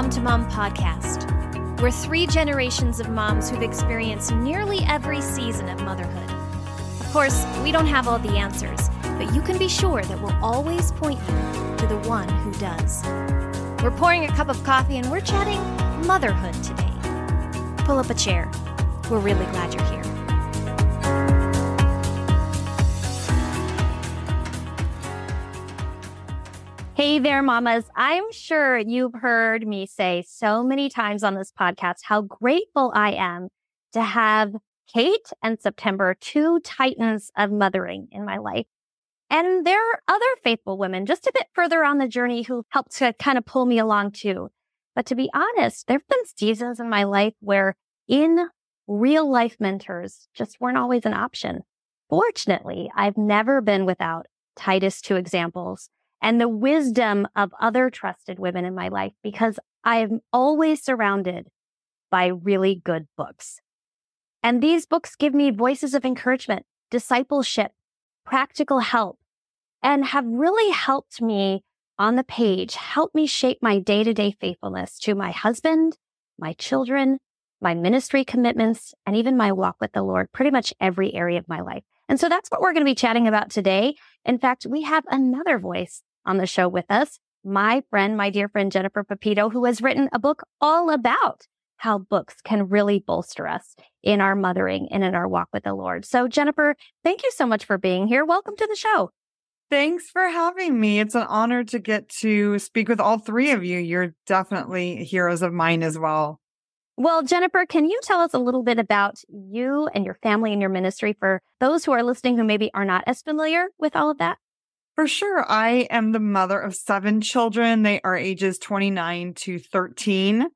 Mom to Mom podcast. We're three generations of moms who've experienced nearly every season of motherhood. Of course, we don't have all the answers, but you can be sure that we'll always point you to the one who does. We're pouring a cup of coffee and we're chatting motherhood today. Pull up a chair. We're really glad you're here. Hey there, mamas. I'm sure you've heard me say so many times on this podcast how grateful I am to have Kate and September, two titans of mothering in my life. And there are other faithful women just a bit further on the journey who helped to kind of pull me along too. But to be honest, there have been seasons in my life where in real life mentors just weren't always an option. Fortunately, I've never been without Titus II examples and the wisdom of other trusted women in my life, because I'm always surrounded by really good books. And these books give me voices of encouragement, discipleship, practical help, and have really helped me on the page, help me shape my day-to-day faithfulness to my husband, my children, my ministry commitments, and even my walk with the Lord, pretty much every area of my life. And so that's what we're going to be chatting about today. In fact, we have another voice on the show with us, my dear friend, Jennifer Pepito, who has written a book all about how books can really bolster us in our mothering and in our walk with the Lord. So Jennifer, thank you so much for being here. Welcome to the show. Thanks for having me. It's an honor to get to speak with all three of you. You're definitely heroes of mine as well. Well, Jennifer, can you tell us a little bit about you and your family and your ministry for those who are listening who maybe are not as familiar with all of that? For sure. I am the mother of 7 children. They are ages 29 to 13.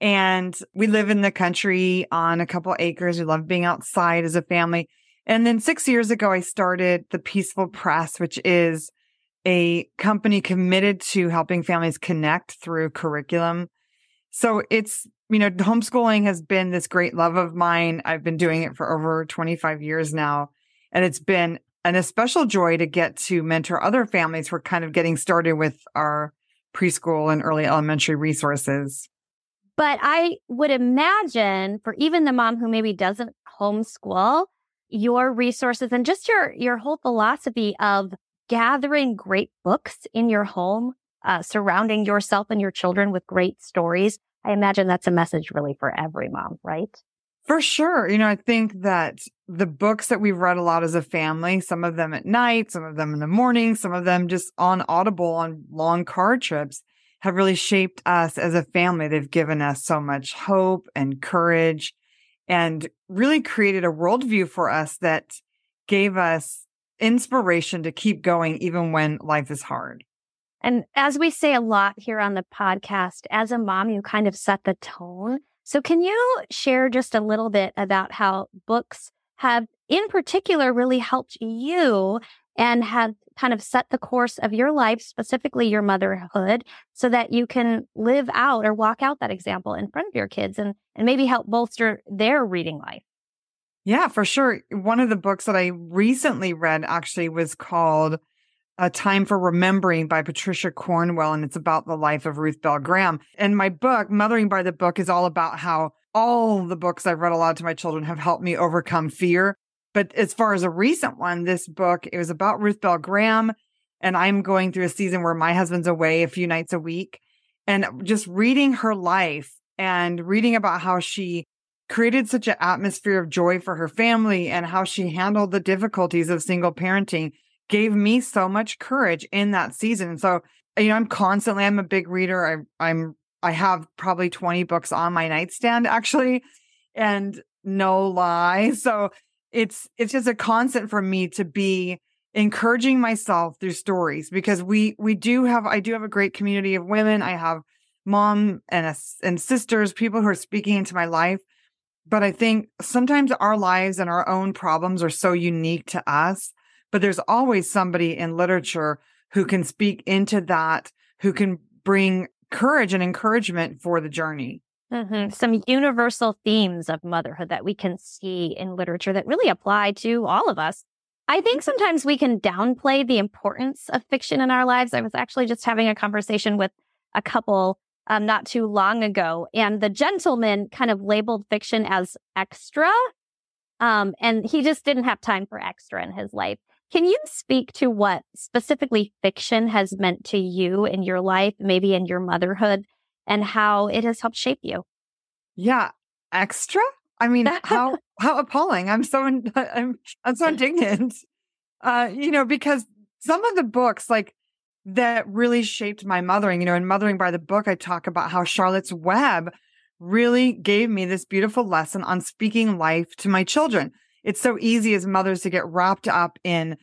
And we live in the country on a couple acres. We love being outside as a family. And then 6 years ago, I started The Peaceful Press, which is a company committed to helping families connect through curriculum. So it's, you know, homeschooling has been this great love of mine. I've been doing it for over 25 years now. And it's been an especial joy to get to mentor other families who are kind of getting started with our preschool and early elementary resources. But I would imagine for even the mom who maybe doesn't homeschool, your resources and just your whole philosophy of gathering great books in your home, surrounding yourself and your children with great stories, I imagine that's a message really for every mom, right? For sure. You know, I think that the books that we've read aloud as a family, some of them at night, some of them in the morning, some of them just on Audible on long car trips, have really shaped us as a family. They've given us so much hope and courage and really created a worldview for us that gave us inspiration to keep going even when life is hard. And as we say a lot here on the podcast, as a mom, you kind of set the tone. So can you share just a little bit about how books have in particular really helped you and have kind of set the course of your life, specifically your motherhood, so that you can live out or walk out that example in front of your kids and maybe help bolster their reading life? Yeah, for sure. One of the books that I recently read actually was called A Time for Remembering by Patricia Cornwell, and it's about the life of Ruth Bell Graham. And my book, Mothering by the Book, is all about how all the books I've read aloud to my children have helped me overcome fear. But as far as a recent one, this book, it was about Ruth Bell Graham, and I'm going through a season where my husband's away a few nights a week, and just reading her life and reading about how she created such an atmosphere of joy for her family and how she handled the difficulties of single parenting gave me so much courage in that season. And so, you know, I'm a big reader. I have probably 20 books on my nightstand, actually, and no lie. So It's just a constant for me to be encouraging myself through stories, because I do have a great community of women. I have mom and sisters, people who are speaking into my life. But I think sometimes our lives and our own problems are so unique to us, but there's always somebody in literature who can speak into that, who can bring courage and encouragement for the journey. Mm-hmm. Some universal themes of motherhood that we can see in literature that really apply to all of us. I think sometimes we can downplay the importance of fiction in our lives. I was actually just having a conversation with a couple not too long ago. And the gentleman kind of labeled fiction as extra. And he just didn't have time for extra in his life. Can you speak to what specifically fiction has meant to you in your life, maybe in your motherhood, and how it has helped shape you? Yeah. Extra? I mean, how appalling. I'm so indignant, because some of the books like that really shaped my mothering, in Mothering by the Book, I talk about how Charlotte's Web really gave me this beautiful lesson on speaking life to my children. It's so easy as mothers to get wrapped up in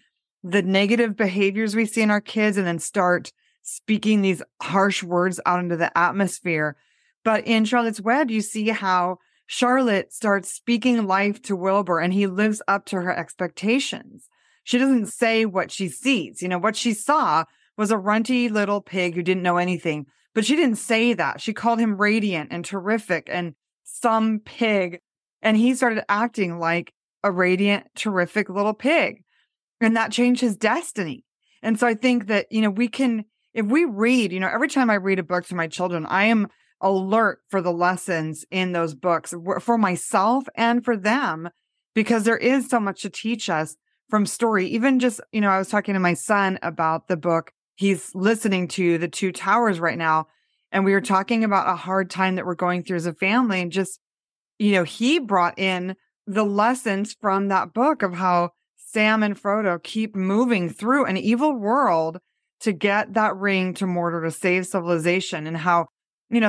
the negative behaviors we see in our kids and then start speaking these harsh words out into the atmosphere. But in Charlotte's Web, you see how Charlotte starts speaking life to Wilbur and he lives up to her expectations. She doesn't say what she sees. What she saw was a runty little pig who didn't know anything, but she didn't say that. She called him radiant and terrific and some pig. And he started acting like a radiant, terrific little pig. And that changed his destiny. And so I think that, we can, if we read, every time I read a book to my children, I am alert for the lessons in those books for myself and for them, because there is so much to teach us from story. Even just, I was talking to my son about the book he's listening to, The Two Towers, right now. And we were talking about a hard time that we're going through as a family. And just, he brought in the lessons from that book of how Sam and Frodo keep moving through an evil world to get that ring to Mordor to save civilization, and how,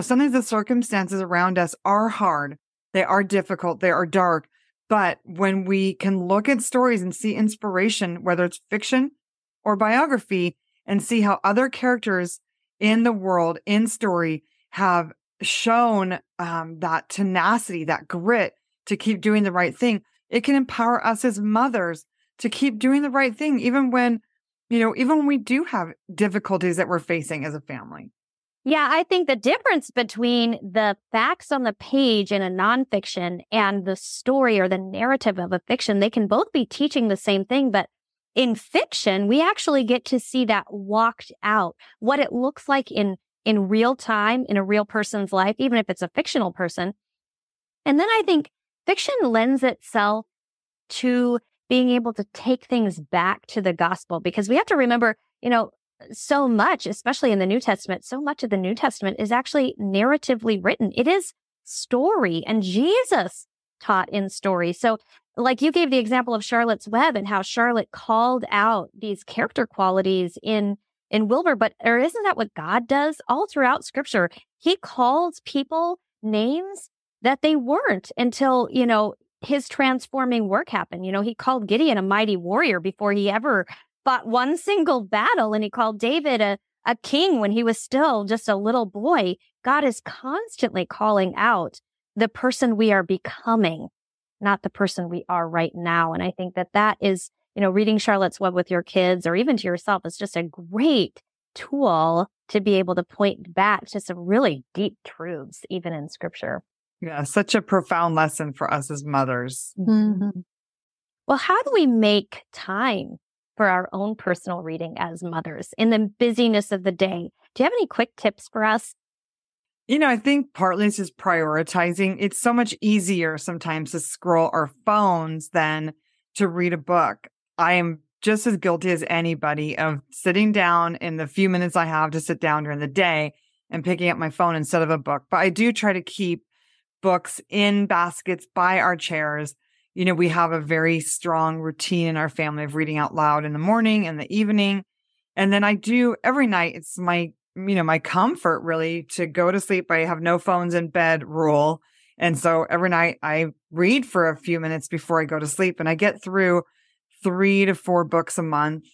sometimes the circumstances around us are hard. They are difficult. They are dark. But when we can look at stories and see inspiration, whether it's fiction or biography, and see how other characters in the world, in story, have shown that tenacity, that grit to keep doing the right thing, it can empower us as mothers to keep doing the right thing, even when we do have difficulties that we're facing as a family. Yeah, I think the difference between the facts on the page in a nonfiction and the story or the narrative of a fiction, they can both be teaching the same thing. But in fiction, we actually get to see that walked out, what it looks like in real time, in a real person's life, even if it's a fictional person. And then I think fiction lends itself to being able to take things back to the gospel, because we have to remember, so much, especially in the New Testament, so much of the New Testament is actually narratively written. It is story, and Jesus taught in story. So like you gave the example of Charlotte's Web and how Charlotte called out these character qualities in Wilbur, or isn't that what God does all throughout Scripture? He calls people names that they weren't until, his transforming work happened. He called Gideon a mighty warrior before he ever fought one single battle, and he called David a king when he was still just a little boy. God is constantly calling out the person we are becoming, not the person we are right now. And I think that is, reading Charlotte's Web with your kids or even to yourself is just a great tool to be able to point back to some really deep truths, even in Scripture. Yeah, such a profound lesson for us as mothers. Mm-hmm. Well, how do we make time for our own personal reading as mothers in the busyness of the day? Do you have any quick tips for us? I think partly it's just prioritizing. It's so much easier sometimes to scroll our phones than to read a book. I am just as guilty as anybody of sitting down in the few minutes I have to sit down during the day and picking up my phone instead of a book. But I do try to keep books in baskets by our chairs. We have a very strong routine in our family of reading out loud in the morning and the evening. And then I do every night. It's my, my comfort really to go to sleep. I have no phones in bed rule. And so every night I read for a few minutes before I go to sleep, and I get through 3 to 4 books a month.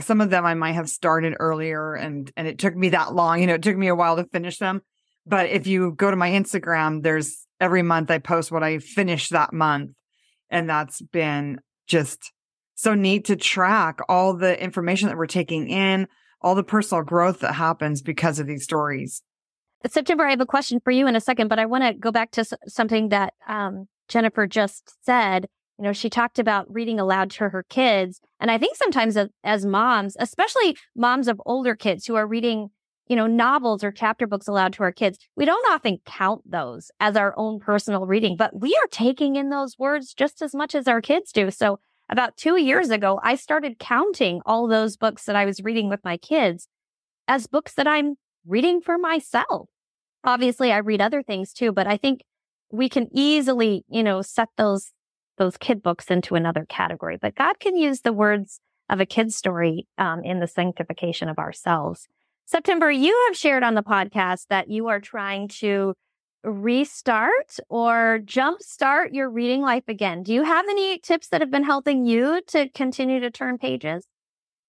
Some of them I might have started earlier and it took me that long. It took me a while to finish them. But if you go to my Instagram, there's every month I post what I finished that month. And that's been just so neat to track all the information that we're taking in, all the personal growth that happens because of these stories. September, I have a question for you in a second, but I want to go back to something that Jennifer just said. She talked about reading aloud to her kids. And I think sometimes as moms, especially moms of older kids who are reading you know, novels or chapter books aloud to our kids, we don't often count those as our own personal reading, but we are taking in those words just as much as our kids do. So about 2 years ago, I started counting all those books that I was reading with my kids as books that I'm reading for myself. Obviously, I read other things too, but I think we can easily, you know, set those kid books into another category. But God can use the words of a kid's story in the sanctification of ourselves. September, you have shared on the podcast that you are trying to restart or jumpstart your reading life again. Do you have any tips that have been helping you to continue to turn pages?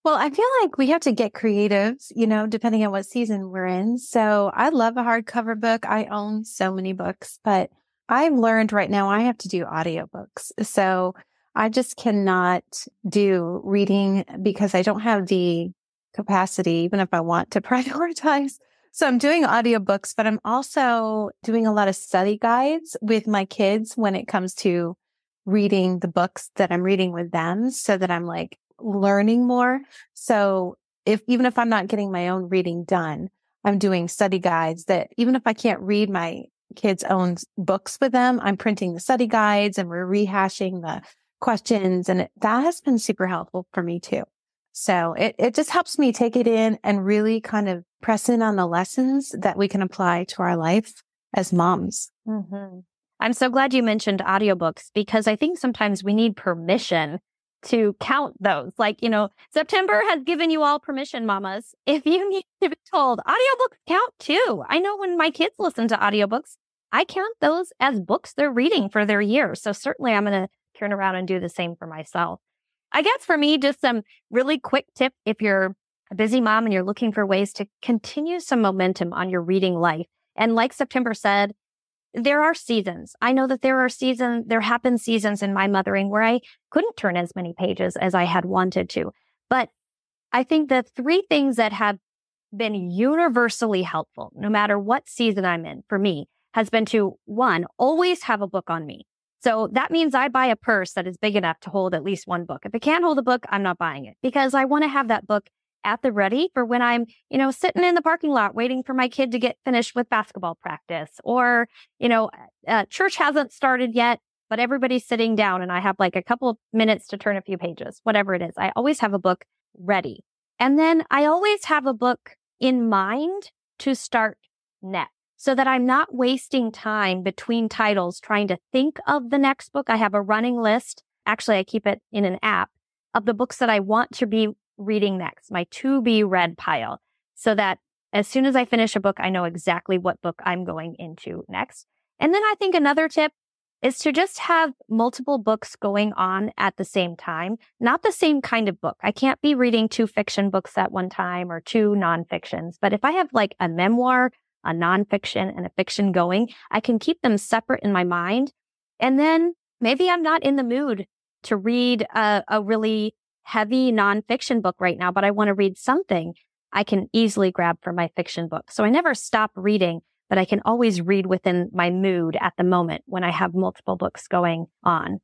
Well, I feel like we have to get creative, you know, depending on what season we're in. So I love a hardcover book. I own so many books, but I've learned right now I have to do audiobooks. So I just cannot do reading because I don't have the capacity, even if I want to prioritize. So I'm doing audiobooks, but I'm also doing a lot of study guides with my kids when it comes to reading the books that I'm reading with them, so that I'm like learning more. So even if I'm not getting my own reading done, I'm doing study guides that even if I can't read my kids' own books with them, I'm printing the study guides and we're rehashing the questions. And that has been super helpful for me too. So it just helps me take it in and really kind of press in on the lessons that we can apply to our life as moms. Mm-hmm. I'm so glad you mentioned audiobooks, because I think sometimes we need permission to count those. Like, you know, September has given you all permission, mamas. If you need to be told, audiobooks count too. I know when my kids listen to audiobooks, I count those as books they're reading for their year. So certainly I'm going to turn around and do the same for myself. I guess for me, just some really quick tip. If you're a busy mom and you're looking for ways to continue some momentum on your reading life, and like September said, there are seasons. I know that there have been seasons in my mothering where I couldn't turn as many pages as I had wanted to. But I think the three things that have been universally helpful, no matter what season I'm in for me, has been to, one, always have a book on me. So that means I buy a purse that is big enough to hold at least one book. If it can't hold a book, I'm not buying it, because I want to have that book at the ready for when I'm, you know, sitting in the parking lot waiting for my kid to get finished with basketball practice, or, you know, church hasn't started yet, but everybody's sitting down and I have like a couple minutes to turn a few pages, whatever it is. I always have a book ready. And then I always have a book in mind to start next, so that I'm not wasting time between titles trying to think of the next book. I have a running list. Actually, I keep it in an app of the books that I want to be reading next, my to be read pile, so that as soon as I finish a book, I know exactly what book I'm going into next. And then I think another tip is to just have multiple books going on at the same time, not the same kind of book. I can't be reading 2 fiction books at one time or 2 nonfictions, but if I have like a memoir, a nonfiction, and a fiction going, I can keep them separate in my mind. And then maybe I'm not in the mood to read a really heavy nonfiction book right now, but I want to read something I can easily grab from my fiction book. So I never stop reading, but I can always read within my mood at the moment when I have multiple books going on.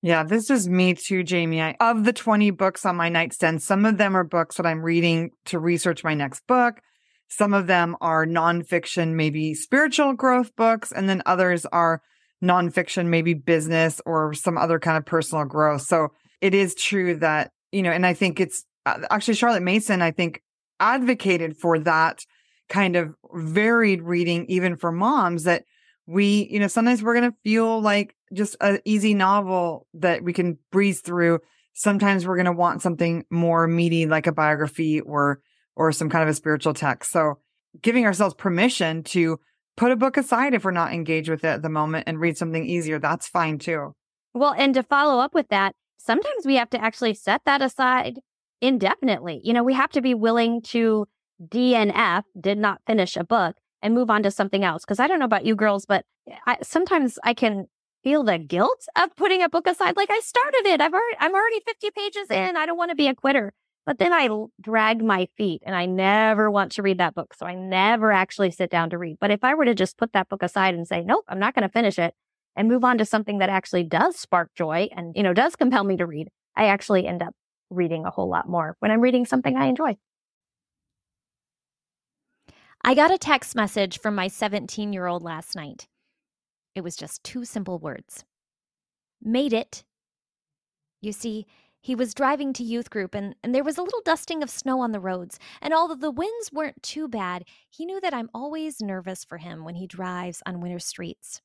Yeah, this is me too, Jamie. Of the 20 books on my nightstand, some of them are books that I'm reading to research my next book. Some of them are nonfiction, maybe spiritual growth books, and then others are nonfiction, maybe business or some other kind of personal growth. So it is true that, you know, and I think it's actually Charlotte Mason, I think, advocated for that kind of varied reading, even for moms, that we, you know, sometimes we're going to feel like just an easy novel that we can breeze through. Sometimes we're going to want something more meaty, like a biography or some kind of a spiritual text. So giving ourselves permission to put a book aside if we're not engaged with it at the moment and read something easier, that's fine too. Well, and to follow up with that, sometimes we have to actually set that aside indefinitely. You know, we have to be willing to DNF, did not finish a book, and move on to something else. Because I don't know about you girls, but sometimes I can feel the guilt of putting a book aside. Like, I started it. I'm already 50 pages in. I don't want to be a quitter. But then I drag my feet and I never want to read that book. So I never actually sit down to read. But if I were to just put that book aside and say, nope, I'm not going to finish it, and move on to something that actually does spark joy and, you know, does compel me to read, I actually end up reading a whole lot more when I'm reading something I enjoy. I got a text message from my 17-year-old last night. It was just two simple words. Made it. You see, he was driving to youth group, and there was a little dusting of snow on the roads. And although the winds weren't too bad, he knew that I'm always nervous for him when he drives on winter streets.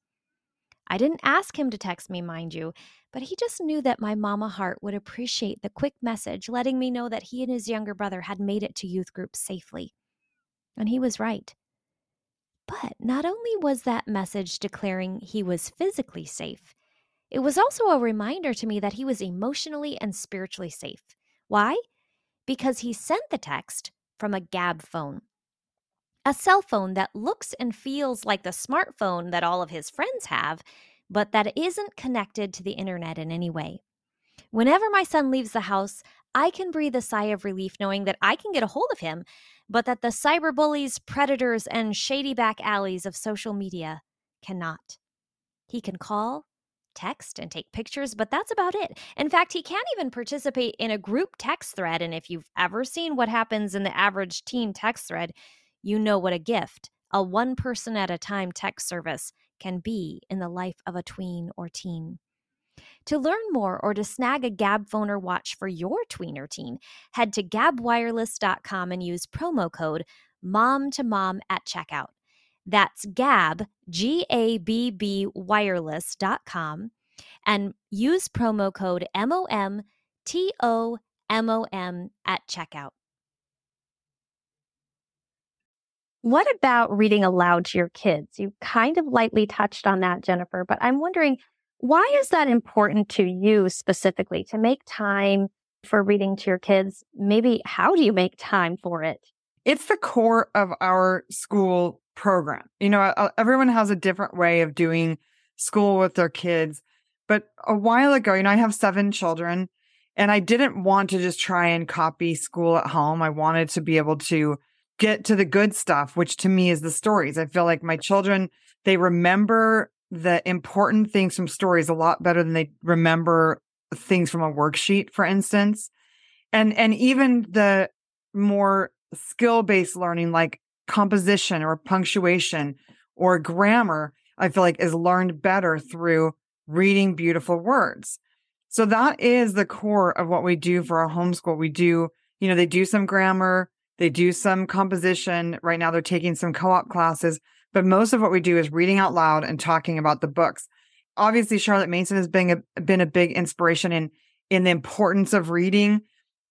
I didn't ask him to text me, mind you, but he just knew that my mama heart would appreciate the quick message letting me know that he and his younger brother had made it to youth group safely. And he was right. But not only was that message declaring he was physically safe, it was also a reminder to me that he was emotionally and spiritually safe. Why? Because he sent the text from a Gab phone. A cell phone that looks and feels like the smartphone that all of his friends have, but that isn't connected to the internet in any way. Whenever my son leaves the house, I can breathe a sigh of relief knowing that I can get a hold of him, but that the cyberbullies, predators, and shady back alleys of social media cannot. He can call, text, and take pictures, but that's about it. In fact, he can't even participate in a group text thread, and if you've ever seen what happens in the average teen text thread, you know what a gift a one-person-at-a-time text service can be in the life of a tween or teen. To learn more or to snag a Gab phone or watch for your tween or teen, head to gabwireless.com and use promo code MOM2MOM at checkout. That's Gab, G-A-B-B, wireless.com, and use promo code MOMTOMOM at checkout. What about reading aloud to your kids? You kind of lightly touched on that, Jennifer, but I'm wondering, why is that important to you specifically, to make time for reading to your kids? Maybe how do you make time for it? It's the core of our school program. You know, everyone has a different way of doing school with their kids. But a while ago, you know, I have 7 children, and I didn't want to just try and copy school at home. I wanted to be able to get to the good stuff, which to me is the stories. I feel like my children, they remember the important things from stories a lot better than they remember things from a worksheet, for instance. And even the more skill-based learning, like composition or punctuation or grammar, I feel like is learned better through reading beautiful words. So that is the core of what we do for our homeschool. We do, you know, they do some grammar, they do some composition. Right now they're taking some co-op classes, but most of what we do is reading out loud and talking about the books. Obviously, Charlotte Mason has been a big inspiration in the importance of reading.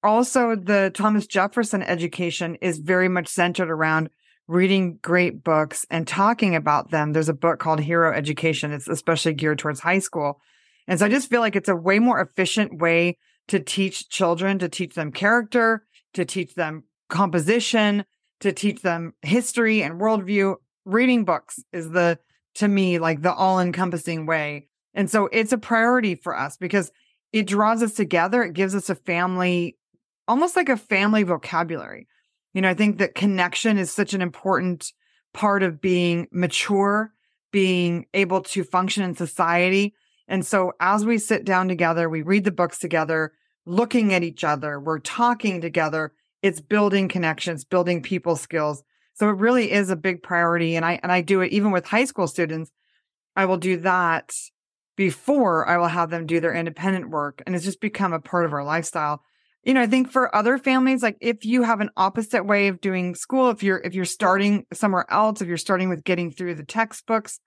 Also, the Thomas Jefferson education is very much centered around reading great books and talking about them. There's a book called Hero Education. It's especially geared towards high school. And so I just feel like it's a way more efficient way to teach children, to teach them character, to teach them composition, to teach them history and worldview. Reading books is the, to me, like the all-encompassing way. And so it's a priority for us because it draws us together. It gives us a family, almost like a family vocabulary. You know, I think that connection is such an important part of being mature, being able to function in society. And so as we sit down together, we read the books together, looking at each other, we're talking together. It's building connections, building people skills. So it really is a big priority. And I do it even with high school students. I will do that before I will have them do their independent work. And it's just become a part of our lifestyle. You know, I think for other families, like if you have an opposite way of doing school, if you're starting somewhere else, if you're starting with getting through the textbooks,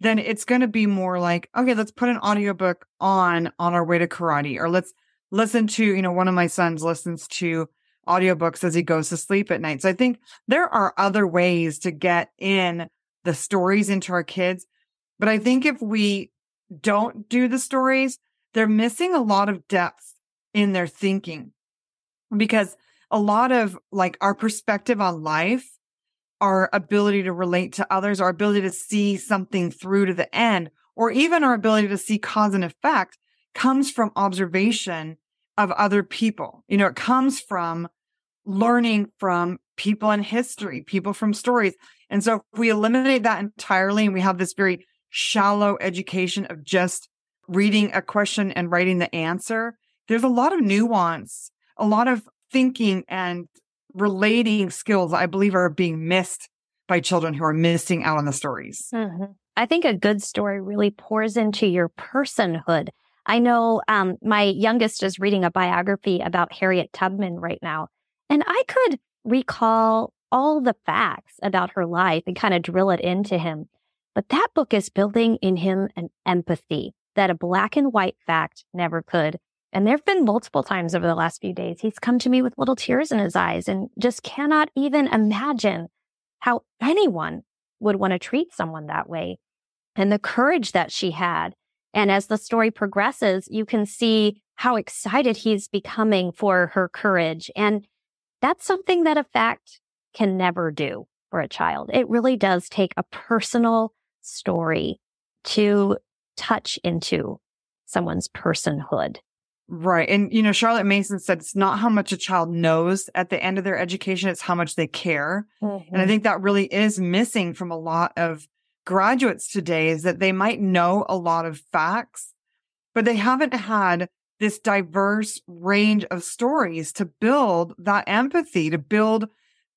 then it's going to be more like, okay, let's put an audiobook on our way to karate, or let's listen to, you know, one of my sons listens to audiobooks as he goes to sleep at night. So I think there are other ways to get in the stories into our kids. But I think if we don't do the stories, they're missing a lot of depth in their thinking, because a lot of like our perspective on life, our ability to relate to others, our ability to see something through to the end, or even our ability to see cause and effect comes from observation of other people. You know, it comes from learning from people in history, people from stories. And so if we eliminate that entirely and we have this very shallow education of just reading a question and writing the answer, there's a lot of nuance, a lot of thinking and relating skills I believe are being missed by children who are missing out on the stories. Mm-hmm. I think a good story really pours into your personhood. I know my youngest is reading a biography about Harriet Tubman right now, and I could recall all the facts about her life and kind of drill it into him. But that book is building in him an empathy that a black and white fact never could. And there have been multiple times over the last few days, he's come to me with little tears in his eyes and just cannot even imagine how anyone would want to treat someone that way. And the courage that she had. And as the story progresses, you can see how excited he's becoming for her courage. And that's something that a fact can never do for a child. It really does take a personal story to touch into someone's personhood. Right. And, you know, Charlotte Mason said it's not how much a child knows at the end of their education, it's how much they care. Mm-hmm. And I think that really is missing from a lot of graduates today, is that they might know a lot of facts, but they haven't had this diverse range of stories to build that empathy, to build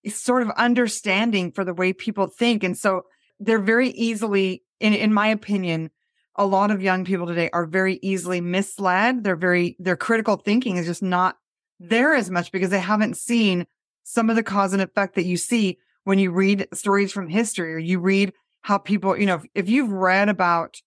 sort of understanding for the way people think. And so they're very easily, in my opinion, a lot of young people today are very easily misled. Their critical thinking is just not there as much because they haven't seen some of the cause and effect that you see when you read stories from history, or you read how people, you know, if you've read about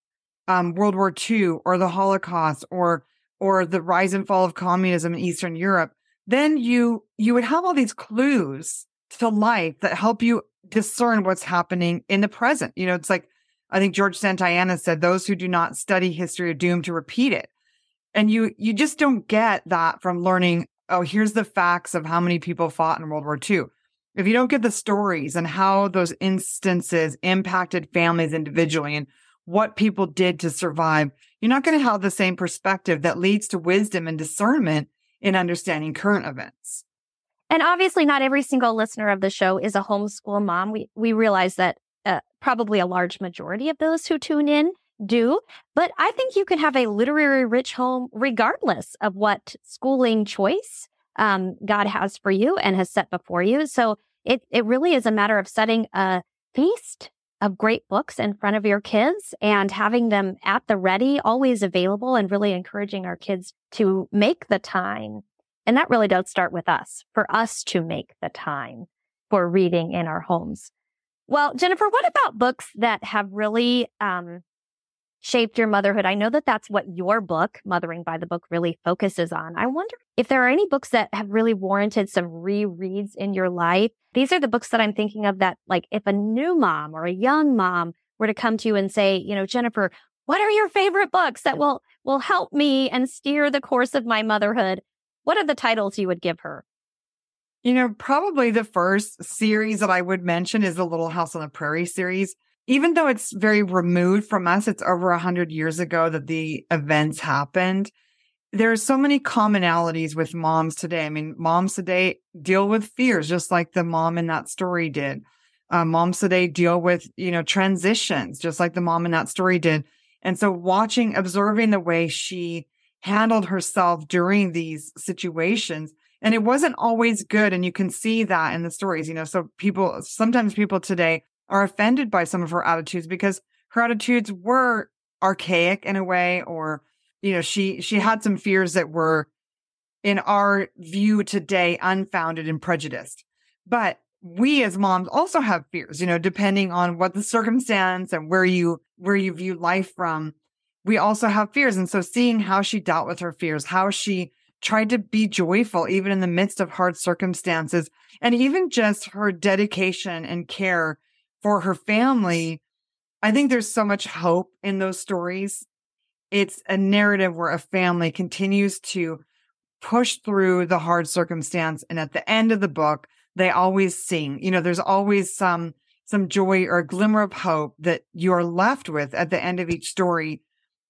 World War II or the Holocaust or the rise and fall of communism in Eastern Europe, then you would have all these clues to life that help you discern what's happening in the present. You know, it's like, I think George Santayana said, those who do not study history are doomed to repeat it. And you just don't get that from learning, oh, here's the facts of how many people fought in World War II. If you don't get the stories and how those instances impacted families individually and what people did to survive, you're not going to have the same perspective that leads to wisdom and discernment in understanding current events. And obviously not every single listener of the show is a homeschool mom. We realize that probably a large majority of those who tune in do. But I think you can have a literary rich home regardless of what schooling choice God has for you and has set before you. So it really is a matter of setting a feast of great books in front of your kids and having them at the ready, always available, and really encouraging our kids to make the time. And that really does start with us, for us to make the time for reading in our homes. Well, Jennifer, what about books that have really shaped your motherhood? I know that that's what your book, Mothering by the Book, really focuses on. I wonder if there are any books that have really warranted some rereads in your life. These are the books that I'm thinking of that, like, if a new mom or a young mom were to come to you and say, you know, Jennifer, what are your favorite books that will help me and steer the course of my motherhood? What are the titles you would give her? You know, probably the first series that I would mention is the Little House on the Prairie series. Even though it's very removed from us, it's over 100 years ago that the events happened. There are so many commonalities with moms today. I mean, moms today deal with fears, just like the mom in that story did. Moms today deal with, you know, transitions, just like the mom in that story did. And so observing the way she handled herself during these situations. And it wasn't always good. And you can see that in the stories, you know, so sometimes people today are offended by some of her attitudes because her attitudes were archaic in a way, or, you know, she had some fears that were, in our view today, unfounded and prejudiced. But we as moms also have fears, you know, depending on what the circumstance and where you view life from, we also have fears. And so seeing how she dealt with her fears, how she tried to be joyful, even in the midst of hard circumstances, and even just her dedication and care for her family. I think there's so much hope in those stories. It's a narrative where a family continues to push through the hard circumstance. And at the end of the book, they always sing. You know, there's always some joy or a glimmer of hope that you are left with at the end of each story.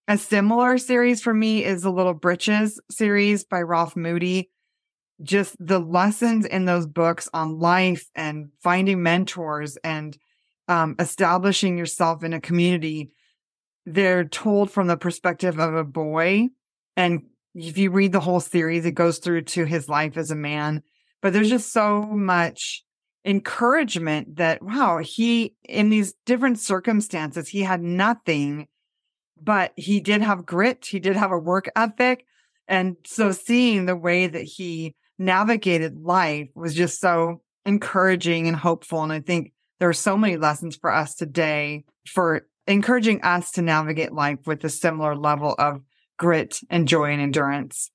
A similar series for me is the Little Britches series by Ralph Moody. Just the lessons in those books on life and finding mentors and establishing yourself in a community. They're told from the perspective of a boy. And if you read the whole series, it goes through to his life as a man. But there's just so much encouragement that, wow, he, in these different circumstances, he had nothing, but he did have grit. He did have a work ethic. And so seeing the way that he navigated life was just so encouraging and hopeful. And I think there are so many lessons for us today for encouraging us to navigate life with a similar level of grit and joy and endurance.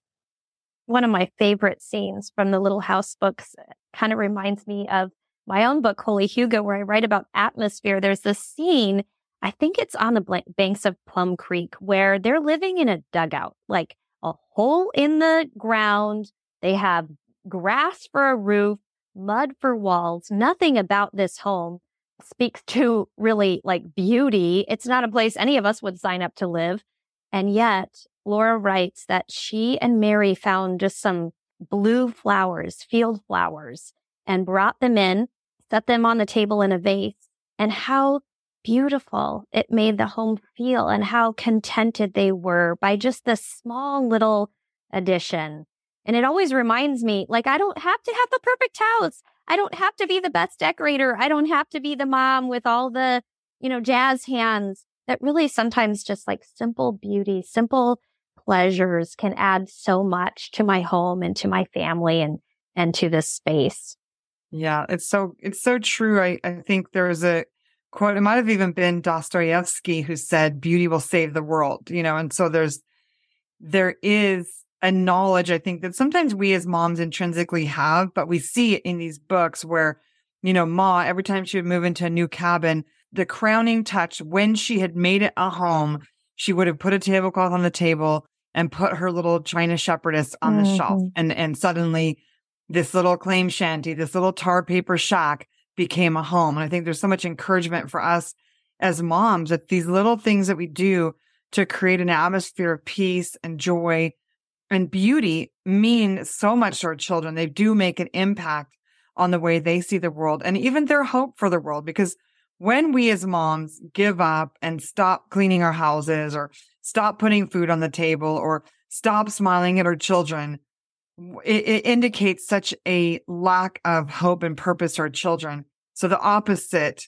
One of my favorite scenes from the Little House books kind of reminds me of my own book, Holy Hugo, where I write about atmosphere. There's this scene, I think it's on the banks of Plum Creek, where they're living in a dugout, like a hole in the ground. They have grass for a roof, mud for walls. Nothing about this home speaks to really like beauty. It's not a place any of us would sign up to live. And yet, Laura writes that she and Mary found just some blue flowers, field flowers, and brought them in, set them on the table in a vase, and how beautiful it made the home feel and how contented they were by just this small little addition. And it always reminds me, like, I don't have to have the perfect house. I don't have to be the best decorator. I don't have to be the mom with all the, jazz hands. That really sometimes just like simple beauty, simple pleasures can add so much to my home and to my family and to this space. Yeah, it's so true. I think there's a quote, it might have even been Dostoevsky, who said, beauty will save the world, and so there is a knowledge, I think, that sometimes we as moms intrinsically have, but we see it in these books where, Ma, every time she would move into a new cabin, the crowning touch, when she had made it a home, she would have put a tablecloth on the table and put her little China shepherdess on the shelf. And suddenly this little claim shanty, this little tar paper shack became a home. And I think there's so much encouragement for us as moms that these little things that we do to create an atmosphere of peace and joy and beauty mean so much to our children. They do make an impact on the way they see the world and even their hope for the world, because when we as moms give up and stop cleaning our houses or stop putting food on the table or stop smiling at our children, it indicates such a lack of hope and purpose to our children. So the opposite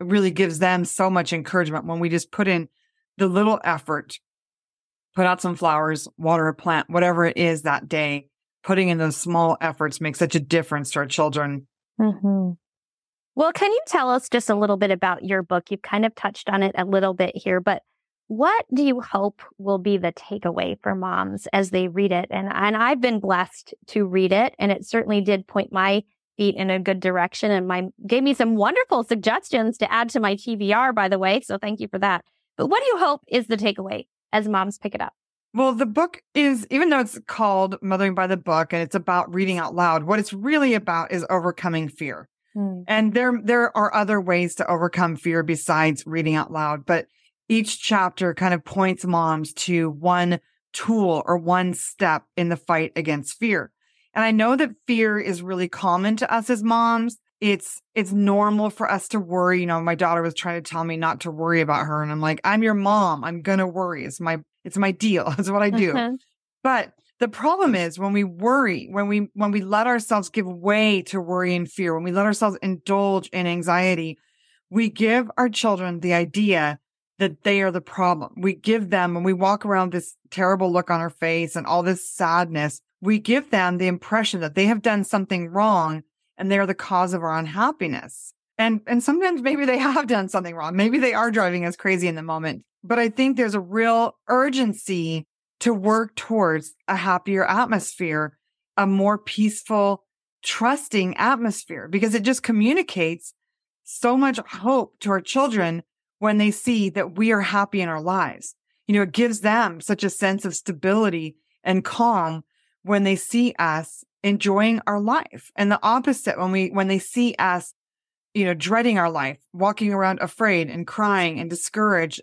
really gives them so much encouragement when we just put in the little effort, put out some flowers, water a plant, whatever it is that day, putting in those small efforts makes such a difference to our children. Mm-hmm. Well, can you tell us just a little bit about your book? You've kind of touched on it a little bit here, but what do you hope will be the takeaway for moms as they read it? And I've been blessed to read it, and it certainly did point my feet in a good direction and gave me some wonderful suggestions to add to my TBR, by the way, so thank you for that. But what do you hope is the takeaway as moms pick it up? Well, the book is, even though it's called Mothering by the Book and it's about reading out loud, what it's really about is overcoming fear. And there are other ways to overcome fear besides reading out loud, but each chapter kind of points moms to one tool or one step in the fight against fear. And I know that fear is really common to us as moms. It's normal for us to worry. My daughter was trying to tell me not to worry about her, and I'm like, I'm your mom. I'm gonna worry. It's my deal. It's what I do. Uh-huh. But the problem is when we worry, when we let ourselves give way to worry and fear, when we let ourselves indulge in anxiety, we give our children the idea that they are the problem. We give them, when we walk around this terrible look on our face and all this sadness, we give them the impression that they have done something wrong and they're the cause of our unhappiness. And sometimes maybe they have done something wrong. Maybe they are driving us crazy in the moment. But I think there's a real urgency to work towards a happier atmosphere, a more peaceful, trusting atmosphere, because it just communicates so much hope to our children when they see that we are happy in our lives. It gives them such a sense of stability and calm when they see us enjoying our life. And the opposite, when they see us, dreading our life, walking around afraid and crying and discouraged,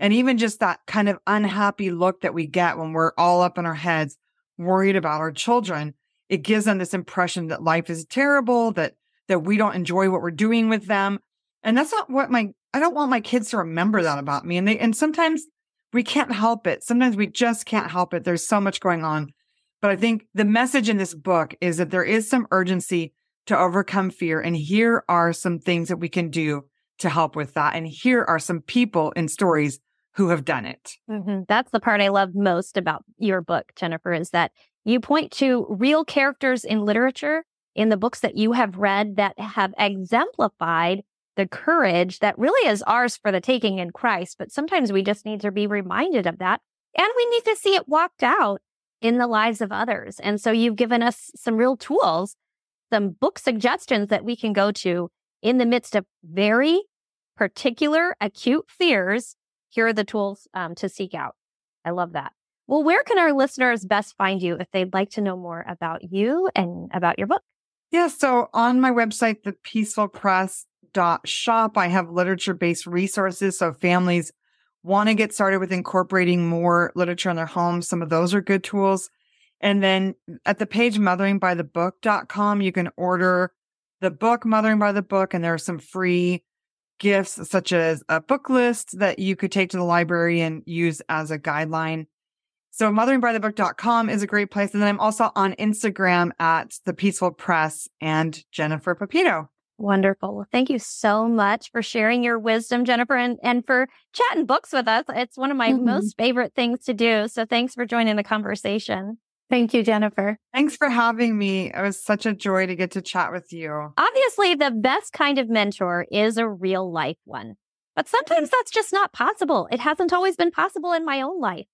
and even just that kind of unhappy look that we get when we're all up in our heads, worried about our children, it gives them this impression that life is terrible, that we don't enjoy what we're doing with them. And that's not what I don't want my kids to remember that about me. And sometimes we can't help it. Sometimes we just can't help it. There's so much going on. But I think the message in this book is that there is some urgency to overcome fear. And here are some things that we can do to help with that. And here are some people and stories who have done it. Mm-hmm. That's the part I love most about your book, Jennifer, is that you point to real characters in literature, in the books that you have read, that have exemplified the courage that really is ours for the taking in Christ. But sometimes we just need to be reminded of that. And we need to see it walked out in the lives of others. And so you've given us some real tools, some book suggestions that we can go to in the midst of very particular, acute fears. Here are the tools to seek out. I love that. Well, where can our listeners best find you if they'd like to know more about you and about your book? Yeah, so on my website, thepeacefulpress.shop, I have literature-based resources. So families want to get started with incorporating more literature in their homes. Some of those are good tools. And then at the page motheringbythebook.com, you can order the book, Mothering by the Book, and there are some free gifts such as a book list that you could take to the library and use as a guideline. So motheringbythebook.com is a great place. And then I'm also on Instagram at The Peaceful Press and Jennifer Pepito. Wonderful. Well, thank you so much for sharing your wisdom, Jennifer, and for chatting books with us. It's one of my most favorite things to do. So thanks for joining the conversation. Thank you, Jennifer. Thanks for having me. It was such a joy to get to chat with you. Obviously, the best kind of mentor is a real life one, but sometimes that's just not possible. It hasn't always been possible in my own life.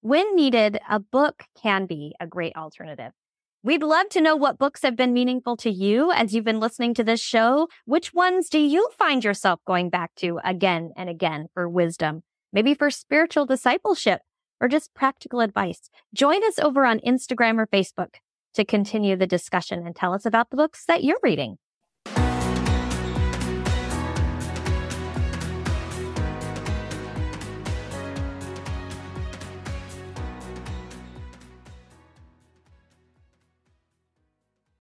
When needed, a book can be a great alternative. We'd love to know what books have been meaningful to you as you've been listening to this show. Which ones do you find yourself going back to again and again for wisdom, maybe for spiritual discipleship or just practical advice? Join us over on Instagram or Facebook to continue the discussion and tell us about the books that you're reading.